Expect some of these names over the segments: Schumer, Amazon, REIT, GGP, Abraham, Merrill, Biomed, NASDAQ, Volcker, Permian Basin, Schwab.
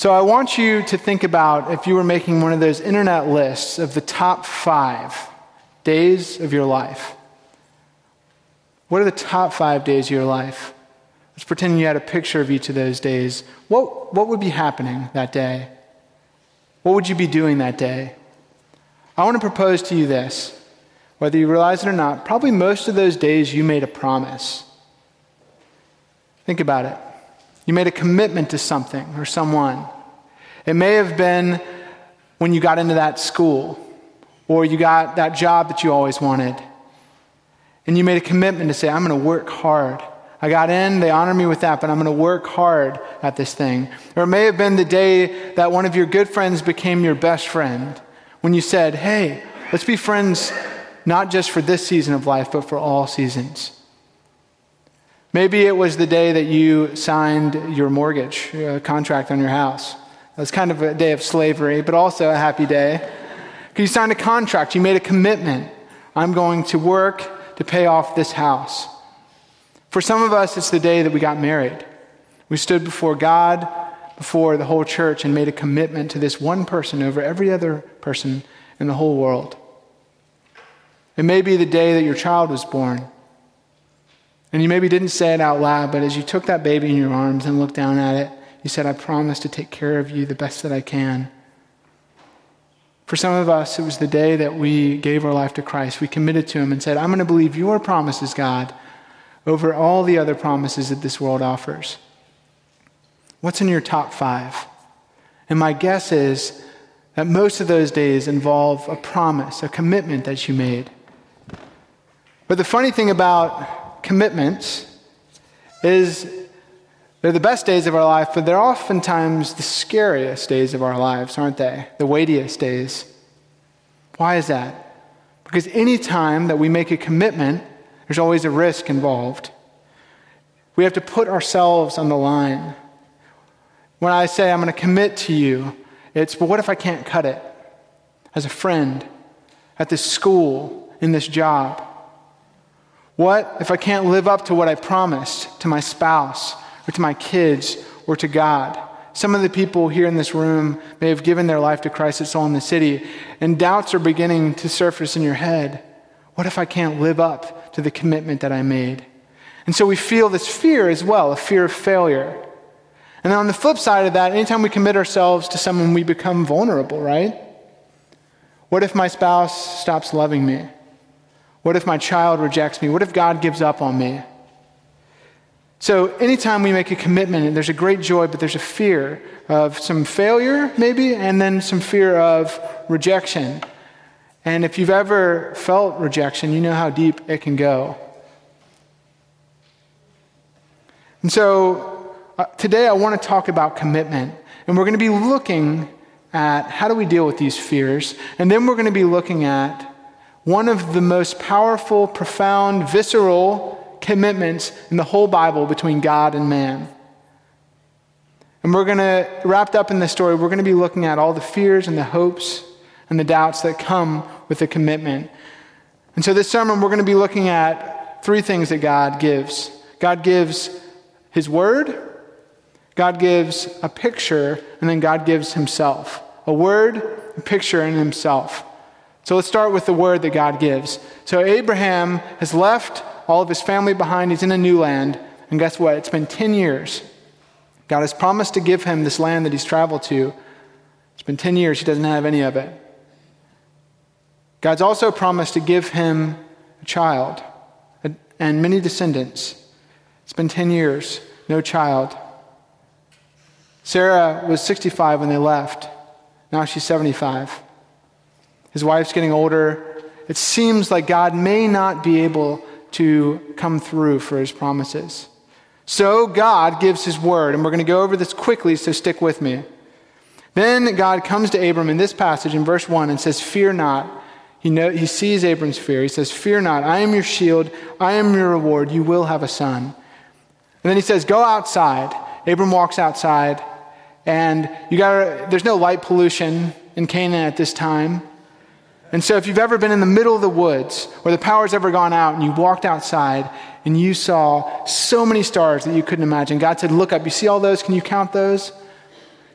So I want you to think about if you were making one of those internet lists of the top 5 days of your life. What are the top 5 days of your life? Let's pretend you had a picture of each of those days. What would be happening that day? What would you be doing that day? I want to propose to you this. Whether you realize it or not, probably most of those days you made a promise. Think about it. You made a commitment to something or someone. It may have been when you got into that school or you got that job that you always wanted. And you made a commitment to say, I'm going to work hard. I got in, they honor me with that, but I'm going to work hard at this thing. Or it may have been the day that one of your good friends became your best friend when you said, hey, let's be friends not just for this season of life, but for all seasons. Maybe it was the day that you signed your mortgage contract on your house. That was kind of a day of slavery, but also a happy day. Because you signed a contract, you made a commitment. I'm going to work to pay off this house. For some of us, it's the day that we got married. We stood before God, before the whole church, and made a commitment to this one person over every other person in the whole world. It may be the day that your child was born. And you maybe didn't say it out loud, but as you took that baby in your arms and looked down at it, you said, I promise to take care of you the best that I can. For some of us, it was the day that we gave our life to Christ. We committed to him and said, I'm going to believe your promises, God, over all the other promises that this world offers. What's in your top 5? And my guess is that most of those days involve a promise, a commitment that you made. But the funny thing about commitments is they're the best days of our life, but they're oftentimes the scariest days of our lives, aren't they? The weightiest days. Why is that? Because any time that we make a commitment, there's always a risk involved. We have to put ourselves on the line. When I say I'm going to commit to you, it's, but what if I can't cut it? As a friend, at this school, in this job? What if I can't live up to what I promised to my spouse, or to my kids, or to God? Some of the people here in this room may have given their life to Christ at Soul in the City, and doubts are beginning to surface in your head. What if I can't live up to the commitment that I made? And so we feel this fear as well, a fear of failure. And then on the flip side of that, anytime we commit ourselves to someone, we become vulnerable, right? What if my spouse stops loving me? What if my child rejects me? What if God gives up on me? So anytime we make a commitment, there's a great joy, but there's a fear of some failure, maybe, and then some fear of rejection. And if you've ever felt rejection, you know how deep it can go. And so today I want to talk about commitment. And we're going to be looking at how do we deal with these fears. And then we're going to be looking at one of the most powerful, profound, visceral commitments in the whole Bible between God and man. And we're going to, wrapped up in this story, we're going to be looking at all the fears and the hopes and the doubts that come with a commitment. And so this sermon, we're going to be looking at 3 things that God gives. God gives his word, God gives a picture, and then God gives himself. A word, a picture, and himself. So let's start with the word that God gives. So Abraham has left all of his family behind. He's in a new land. And guess what? It's been 10 years. God has promised to give him this land that he's traveled to. It's been 10 years. He doesn't have any of it. God's also promised to give him a child and many descendants. It's been 10 years, no child. Sarah was 65 when they left. Now she's 75. His wife's getting older. It seems like God may not be able to come through for his promises. So God gives his word, and we're going to go over this quickly, so stick with me. Then God comes to Abram in this passage in verse 1 and says, fear not. He sees Abram's fear. He says, fear not, I am your shield, I am your reward, you will have a son. And then he says, go outside. Abram walks outside, and there's no light pollution in Canaan at this time. And so if you've ever been in the middle of the woods, or the power's ever gone out, and you walked outside, and you saw so many stars that you couldn't imagine. God said, look up, you see all those, can you count those?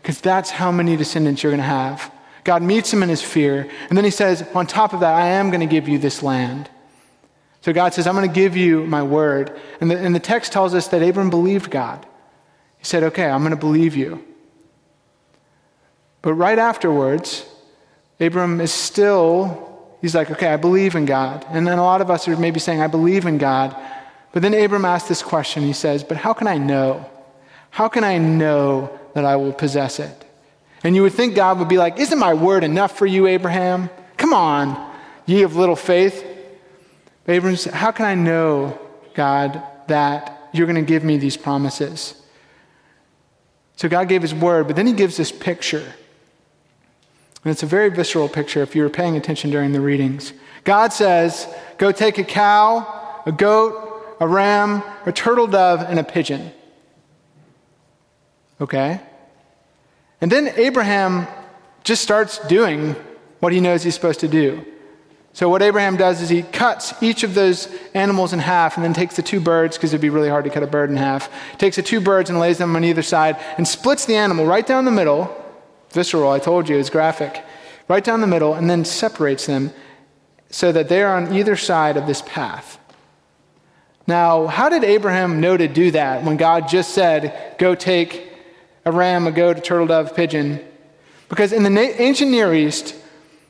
because that's how many descendants you're going to have. God meets him in his fear, and then he says, on top of that, I am going to give you this land. So God says, I'm going to give you my word. And the text tells us that Abram believed God. He said, okay, I'm going to believe you. But right afterwards, Abram is still, he's like, okay, I believe in God. And then a lot of us are maybe saying, I believe in God. But then Abram asks this question. He says, but how can I know? How can I know that I will possess it? And you would think God would be like, isn't my word enough for you, Abraham? Come on, ye of little faith. But Abram said, how can I know, God, that you're going to give me these promises? So God gave his word, but then he gives this picture. And it's a very visceral picture if you were paying attention during the readings. God says, go take a cow, a goat, a ram, a turtle dove, and a pigeon. Okay? And then Abraham just starts doing what he knows he's supposed to do. So what Abraham does is he cuts each of those animals in half and then takes the two birds, because it'd be really hard to cut a bird in half, takes the two birds and lays them on either side and splits the animal right down the middle. Visceral, I told you, it's graphic. Right down the middle, and then separates them so that they are on either side of this path. Now, how did Abraham know to do that when God just said, go take a ram, a goat, a turtle dove, a pigeon? Because in the ancient Near East,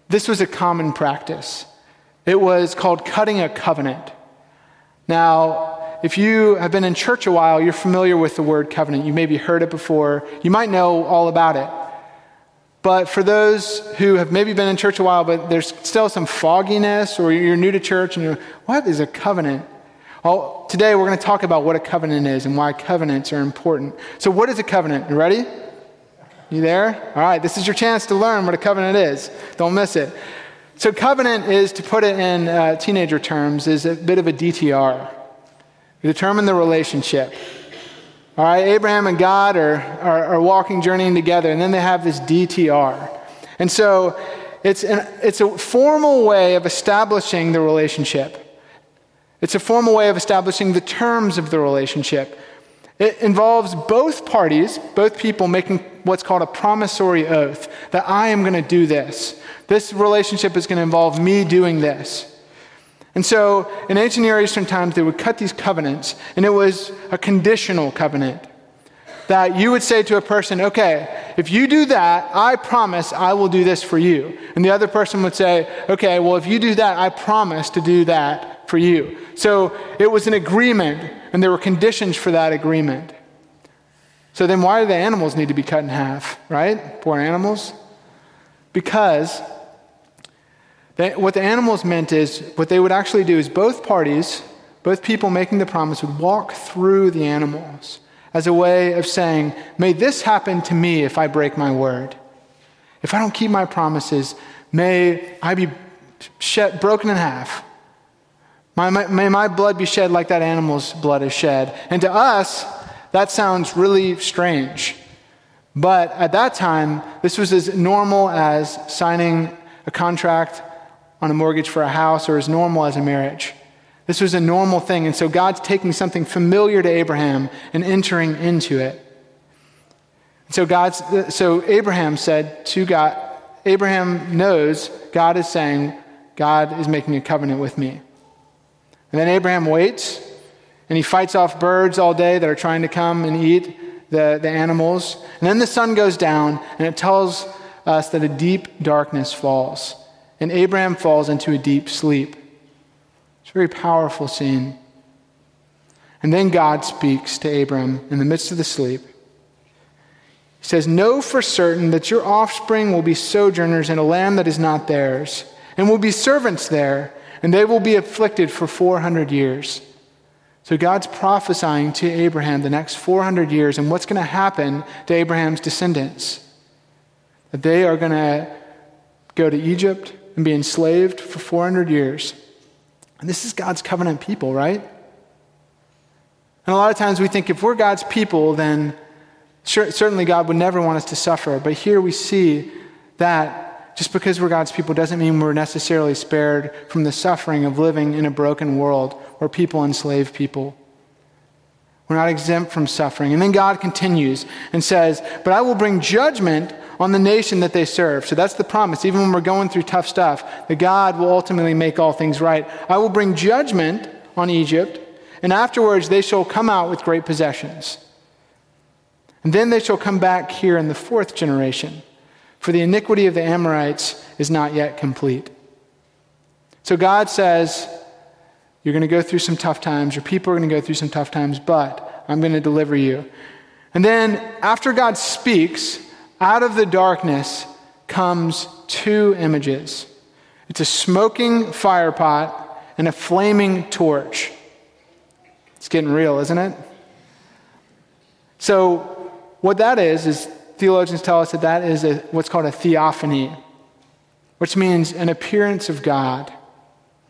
this was a common practice. It was called cutting a covenant. Now, if you have been in church a while, you're familiar with the word covenant. You maybe heard it before. You might know all about it. But for those who have maybe been in church a while, but there's still some fogginess, or you're new to church and you're, what is a covenant? Well, today we're going to talk about what a covenant is and why covenants are important. So what is a covenant? You ready? You there? All right, this is your chance to learn what a covenant is. Don't miss it. So covenant is, to put it in teenager terms, is a bit of a DTR. You determine the relationship. All right, Abraham and God are walking, journeying together, and then they have this DTR. And so it's a formal way of establishing the relationship. It's a formal way of establishing the terms of the relationship. It involves both parties, both people, making what's called a promissory oath, that I am going to do this. This relationship is going to involve me doing this. And so in ancient Near Eastern times, they would cut these covenants, and it was a conditional covenant that you would say to a person, okay, if you do that, I promise I will do this for you. And the other person would say, okay, well, if you do that, I promise to do that for you. So it was an agreement, and there were conditions for that agreement. So then why do the animals need to be cut in half, right? Poor animals. Because what the animals meant is, what they would actually do is both parties, both people making the promise, would walk through the animals as a way of saying, may this happen to me if I break my word. If I don't keep my promises, may I be broken in half. May my blood be shed like that animal's blood is shed. And to us, that sounds really strange. But at that time, this was as normal as signing a contract on a mortgage for a house, or as normal as a marriage. This was a normal thing, and so God's taking something familiar to Abraham and entering into it. So Abraham said to God, Abraham knows God is saying, God is making a covenant with me. And then Abraham waits, and he fights off birds all day that are trying to come and eat the animals. And then the sun goes down, and it tells us that a deep darkness falls. And Abraham falls into a deep sleep. It's a very powerful scene. And then God speaks to Abraham in the midst of the sleep. He says, know for certain that your offspring will be sojourners in a land that is not theirs, and will be servants there, and they will be afflicted for 400 years. So God's prophesying to Abraham the next 400 years and what's going to happen to Abraham's descendants. That they are going to go to Egypt and be enslaved for 400 years. And this is God's covenant people, right? And a lot of times we think if we're God's people, then certainly God would never want us to suffer. But here we see that just because we're God's people doesn't mean we're necessarily spared from the suffering of living in a broken world where people enslave people. We're not exempt from suffering. And then God continues and says, but I will bring judgment on the nation that they serve. So that's the promise. Even when we're going through tough stuff, that God will ultimately make all things right. I will bring judgment on Egypt, and afterwards they shall come out with great possessions. And then they shall come back here in the fourth generation, for the iniquity of the Amorites is not yet complete. So God says, you're going to go through some tough times. Your people are going to go through some tough times, but I'm going to deliver you. And then after God speaks, out of the darkness comes two images. It's a smoking fire pot and a flaming torch. It's getting real, isn't it? So what that is theologians tell us that is what's called a theophany, which means an appearance of God.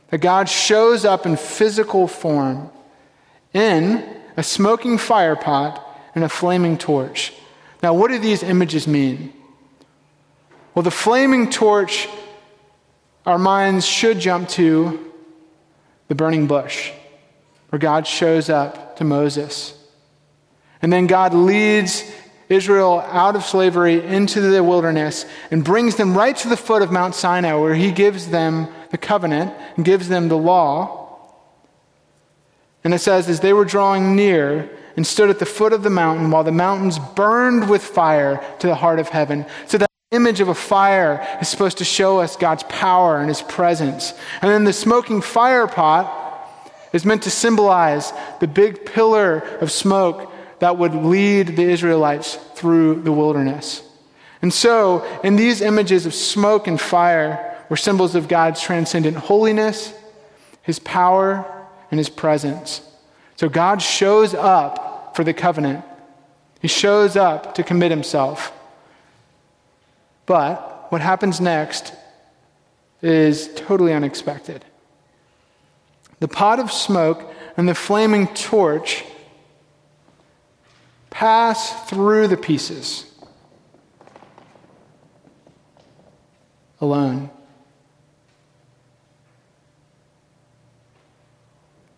That God shows up in physical form in a smoking fire pot and a flaming torch. Now, what do these images mean? Well, the flaming torch, our minds should jump to the burning bush, where God shows up to Moses. And then God leads Israel out of slavery into the wilderness and brings them right to the foot of Mount Sinai, where he gives them the covenant and gives them the law. And it says, as they were drawing near and stood at the foot of the mountain, while the mountains burned with fire to the heart of heaven. So that image of a fire is supposed to show us God's power and his presence. And then the smoking fire pot is meant to symbolize the big pillar of smoke that would lead the Israelites through the wilderness. And so, in these images of smoke and fire were symbols of God's transcendent holiness, his power, and his presence. So God shows up for the covenant. He shows up to commit himself. But what happens next is totally unexpected. The pot of smoke and the flaming torch pass through the pieces alone.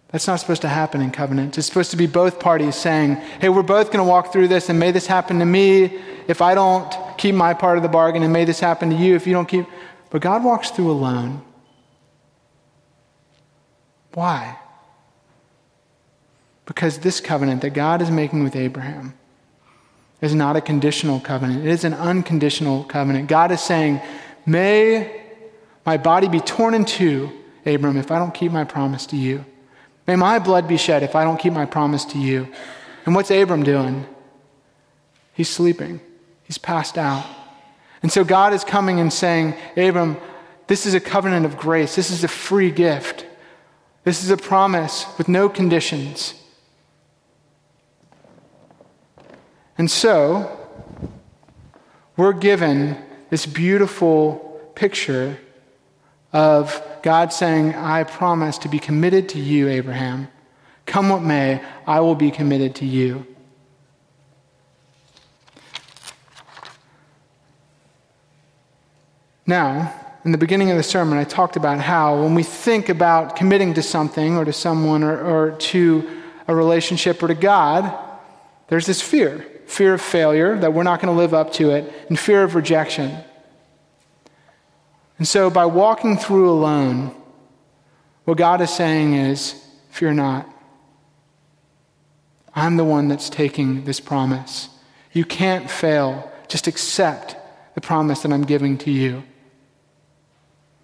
That's not supposed to happen in covenant. It's supposed to be both parties saying, hey, we're both going to walk through this, and may this happen to me if I don't keep my part of the bargain, and may this happen to you if you don't keep. But God walks through alone. Why? Because this covenant that God is making with Abraham is not a conditional covenant. It is an unconditional covenant. God is saying, may my body be torn in two, Abram, if I don't keep my promise to you. May my blood be shed if I don't keep my promise to you. And what's Abram doing? He's sleeping. He's passed out. And so God is coming and saying, Abram, this is a covenant of grace. This is a free gift. This is a promise with no conditions. And so, we're given this beautiful picture of God saying, I promise to be committed to you, Abraham. Come what may, I will be committed to you. Now, in the beginning of the sermon, I talked about how when we think about committing to something or to someone or to a relationship or to God, there's this fear. Fear of failure, that we're not going to live up to it, and fear of rejection. And so by walking through alone, what God is saying is, fear not. I'm the one that's taking this promise. You can't fail. Just accept the promise that I'm giving to you.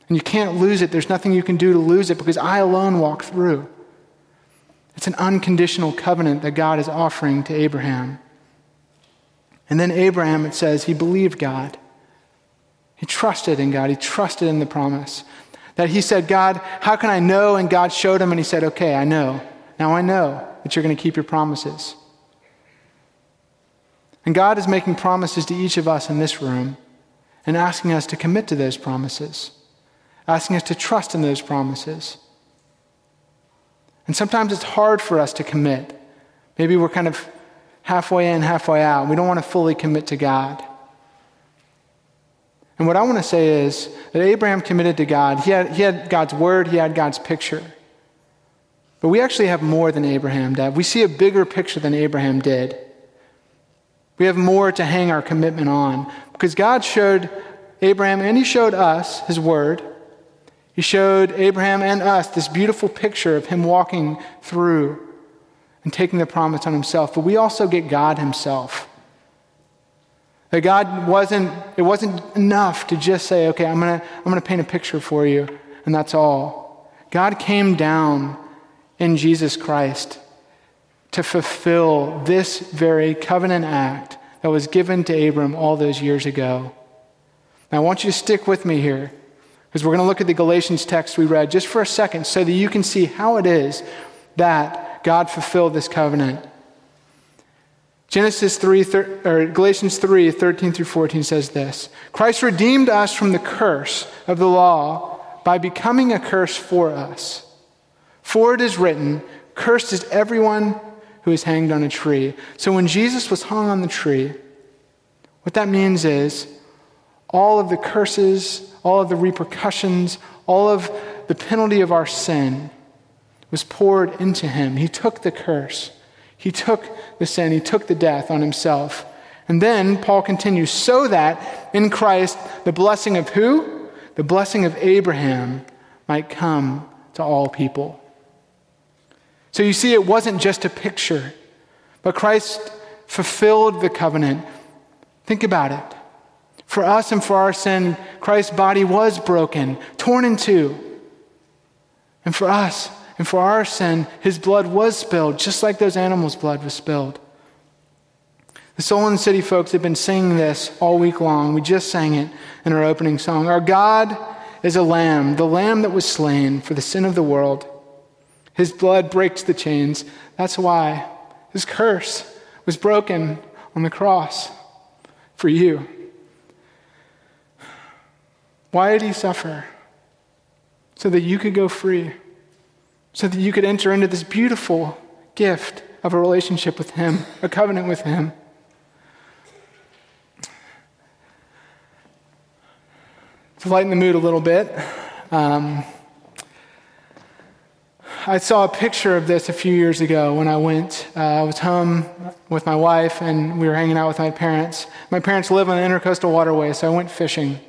And you can't lose it. There's nothing you can do to lose it because I alone walk through. It's an unconditional covenant that God is offering to Abraham. And then Abraham, it says, he believed God. He trusted in God. He trusted in the promise. That he said, God, how can I know? And God showed him and he said, okay, I know. Now I know that you're going to keep your promises. And God is making promises to each of us in this room and asking us to commit to those promises. Asking us to trust in those promises. And sometimes it's hard for us to commit. Maybe we're kind of halfway in, halfway out. We don't want to fully commit to God. And what I want to say is that Abraham committed to God. He had God's word. He had God's picture. But we actually have more than Abraham did. We see a bigger picture than Abraham did. We have more to hang our commitment on. Because God showed Abraham, and he showed us his word. He showed Abraham and us this beautiful picture of him walking through and taking the promise on himself. But we also get God himself. That God it wasn't enough to just say, okay, I'm gonna paint a picture for you, and that's all. God came down in Jesus Christ to fulfill this very covenant act that was given to Abram all those years ago. Now I want you to stick with me here, because we're going to look at the Galatians text we read just for a second so that you can see how it is that God fulfilled this covenant. Galatians 3, 13 through 14 says this: Christ redeemed us from the curse of the law by becoming a curse for us. For it is written, cursed is everyone who is hanged on a tree. So when Jesus was hung on the tree, what that means is all of the curses, all of the repercussions, all of the penalty of our sin was poured into him. He took the curse. He took the sin, he took the death on himself. And then Paul continues, so that in Christ the blessing of who? The blessing of Abraham might come to all people. So you see, it wasn't just a picture, but Christ fulfilled the covenant. Think about it. For us and for our sin, Christ's body was broken, torn in two. And for us, and for our sin, his blood was spilled, just like those animals' blood was spilled. The Soul in the City folks have been singing this all week long. We just sang it in our opening song. Our God is a lamb, the lamb that was slain for the sin of the world. His blood breaks the chains. That's why his curse was broken on the cross for you. Why did he suffer? So that you could go free. So that you could enter into this beautiful gift of a relationship with him, a covenant with him. To lighten the mood a little bit, I saw a picture of this a few years ago when I went. I was home with my wife and we were hanging out with my parents. My parents live on the Intercoastal Waterway, so I went fishing.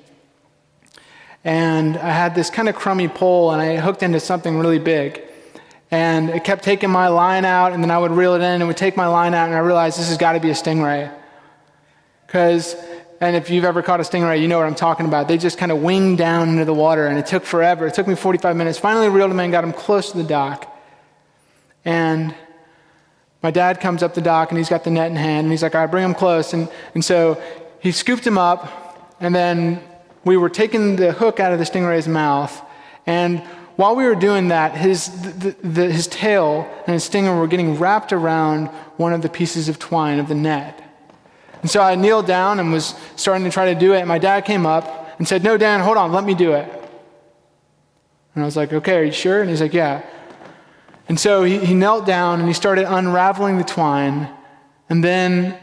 And I had this kind of crummy pole and I hooked into something really big. And it kept taking my line out, and then I would reel it in and it would take my line out, and I realized this has got to be a stingray. And if you've ever caught a stingray, you know what I'm talking about. They just kind of winged down into the water, and it took forever. It took me 45 minutes. Finally reeled him in, got him close to the dock. And my dad comes up the dock, and he's got the net in hand, and he's like, all right, bring him close. And so he scooped him up, and then we were taking the hook out of the stingray's mouth, and while we were doing that, his tail and his stinger were getting wrapped around one of the pieces of twine of the net. And so I kneeled down and was starting to try to do it, and my dad came up and said, no, Dan, hold on, let me do it. And I was like, okay, are you sure? And he's like, yeah. And so he knelt down and he started unraveling the twine, and then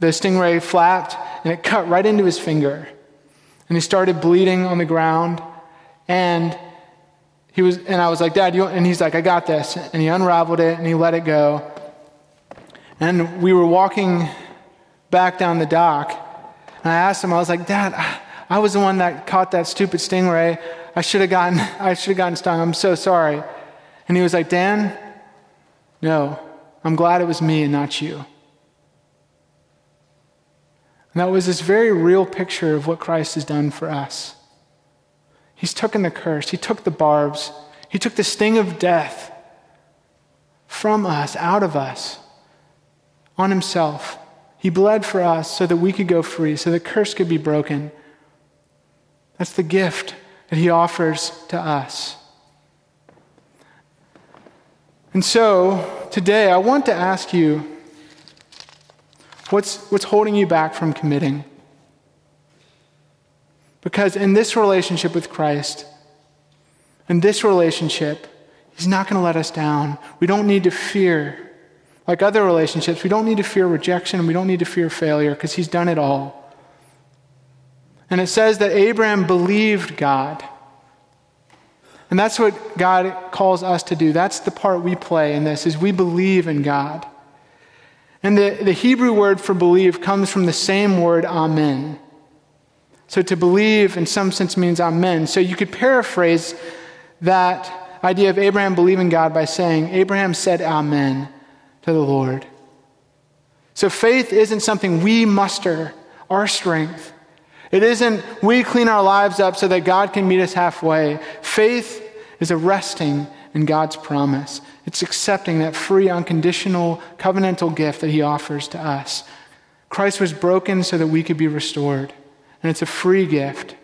the stingray flapped and it cut right into his finger. And he started bleeding on the ground, and I was like, Dad, and he's like, I got this. And he unraveled it and he let it go. And we were walking back down the dock, and I asked him, I was like, Dad, I was the one that caught that stupid stingray. I should have gotten stung. I'm so sorry. And he was like, Dan, no, I'm glad it was me and not you. And that was this very real picture of what Christ has done for us. He's taken the curse. He took the barbs. He took the sting of death from us, out of us, on himself. He bled for us so that we could go free, so the curse could be broken. That's the gift that he offers to us. And so today I want to ask you, what's holding you back from committing? Because in this relationship with Christ, in this relationship, he's not going to let us down. We don't need to fear, like other relationships, we don't need to fear rejection, we don't need to fear failure, because he's done it all. And it says that Abraham believed God, And that's what God calls us to do. That's the part we play in this, is we believe in God. And the Hebrew word for believe comes from the same word, amen. So to believe in some sense means amen. So you could paraphrase that idea of Abraham believing God by saying, Abraham said amen to the Lord. So faith isn't something we muster our strength. It isn't we clean our lives up so that God can meet us halfway. Faith is a resting in God's promise. It's accepting that free, unconditional, covenantal gift that he offers to us. Christ was broken so that we could be restored. And it's a free gift.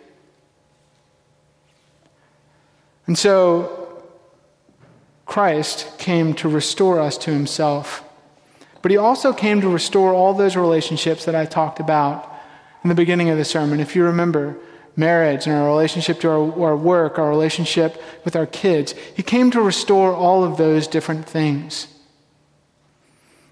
And so Christ came to restore us to himself. But he also came to restore all those relationships that I talked about in the beginning of the sermon. If you remember, marriage and our relationship to our work, our relationship with our kids, he came to restore all of those different things.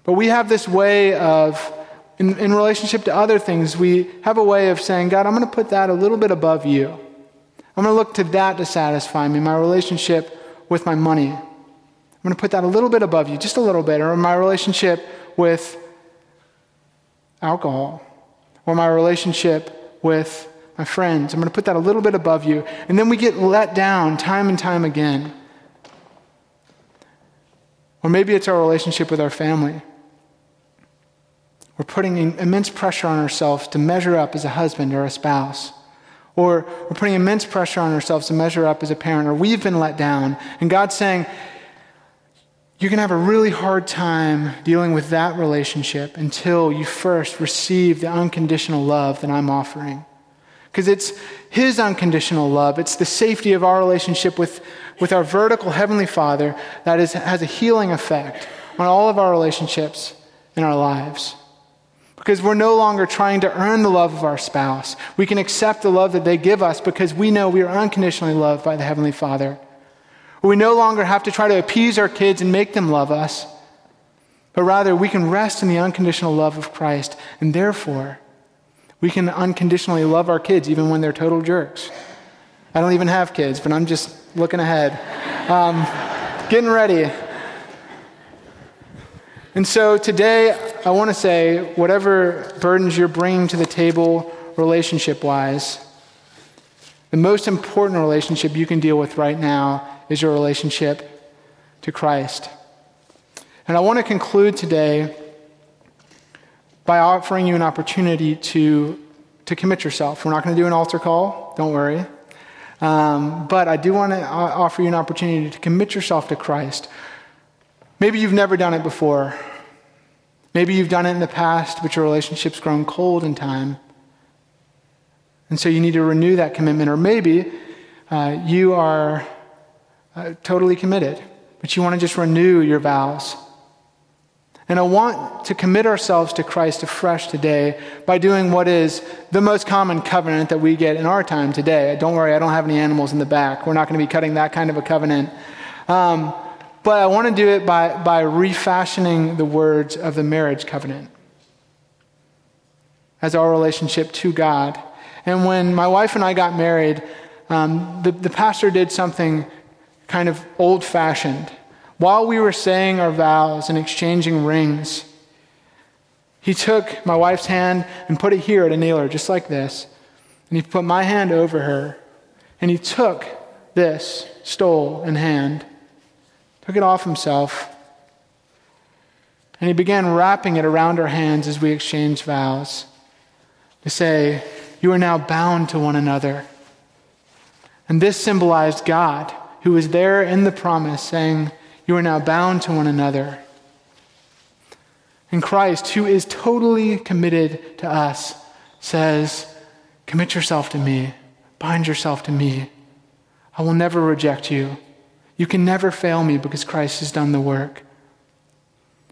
But we have this way of, in relationship to other things, we have a way of saying, God, I'm going to put that a little bit above you. I'm going to look to that to satisfy me, my relationship with my money. I'm going to put that a little bit above you, just a little bit, or my relationship with alcohol, or my relationship with my friends. I'm going to put that a little bit above you. And then we get let down time and time again. Or maybe it's our relationship with our family. We're putting immense pressure on ourselves to measure up as a husband or a spouse. Or we're putting immense pressure on ourselves to measure up as a parent. Or we've been let down. And God's saying, you're going to have a really hard time dealing with that relationship until you first receive the unconditional love that I'm offering. Because it's his unconditional love. It's the safety of our relationship with our vertical Heavenly Father that has a healing effect on all of our relationships in our lives. Because we're no longer trying to earn the love of our spouse. We can accept the love that they give us because we know we are unconditionally loved by the Heavenly Father. We no longer have to try to appease our kids and make them love us, but rather we can rest in the unconditional love of Christ, and therefore we can unconditionally love our kids even when they're total jerks. I don't even have kids, but I'm just looking ahead, getting ready. And so today I want to say, whatever burdens you're bringing to the table relationship-wise, the most important relationship you can deal with right now is your relationship to Christ. And I want to conclude today by offering you an opportunity to commit yourself. We're not going to do an altar call, don't worry. But I do want to offer you an opportunity to commit yourself to Christ. Maybe you've never done it before. Maybe you've done it in the past, but your relationship's grown cold in time. And so you need to renew that commitment. Or maybe you are totally committed, but you want to just renew your vows. And I want to commit ourselves to Christ afresh today by doing what is the most common covenant that we get in our time today. Don't worry, I don't have any animals in the back. We're not going to be cutting that kind of a covenant. But I want to do it by refashioning the words of the marriage covenant as our relationship to God. And when my wife and I got married, the pastor did something kind of old-fashioned. While we were saying our vows and exchanging rings, he took my wife's hand and put it here at a kneeler, just like this, and he put my hand over her, and he took this stole in hand, took it off himself, and he began wrapping it around our hands as we exchanged vows to say, you are now bound to one another. And this symbolized God, who was there in the promise saying, you are now bound to one another. And Christ, who is totally committed to us, says, commit yourself to me. Bind yourself to me. I will never reject you. You can never fail me because Christ has done the work.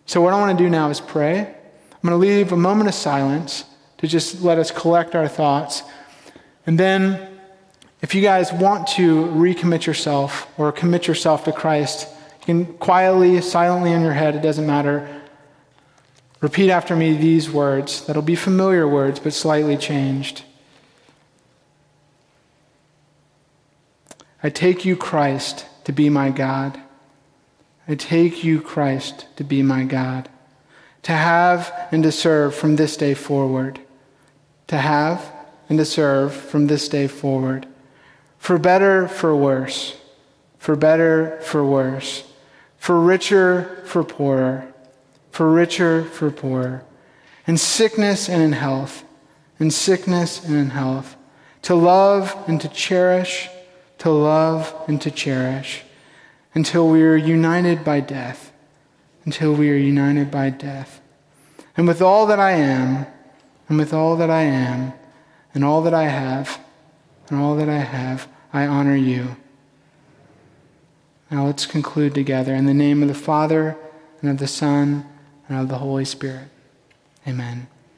So what I want to do now is pray. I'm going to leave a moment of silence to just let us collect our thoughts. And then, if you guys want to recommit yourself or commit yourself to Christ, you can quietly, silently in your head, it doesn't matter, repeat after me these words. That'll be familiar words, but slightly changed. I take you, Christ, to be my God. I take you, Christ, to be my God, to have and to serve from this day forward, to have and to serve from this day forward, for better, for worse, for better, for worse, for richer, for poorer, for richer, for poorer, in sickness and in health, in sickness and in health, to love and to cherish, to love and to cherish, until we are united by death, until we are united by death. And with all that I am, and with all that I am, and all that I have, and all that I have, I honor you. Now let's conclude together in the name of the Father, and of the Son, and of the Holy Spirit. Amen.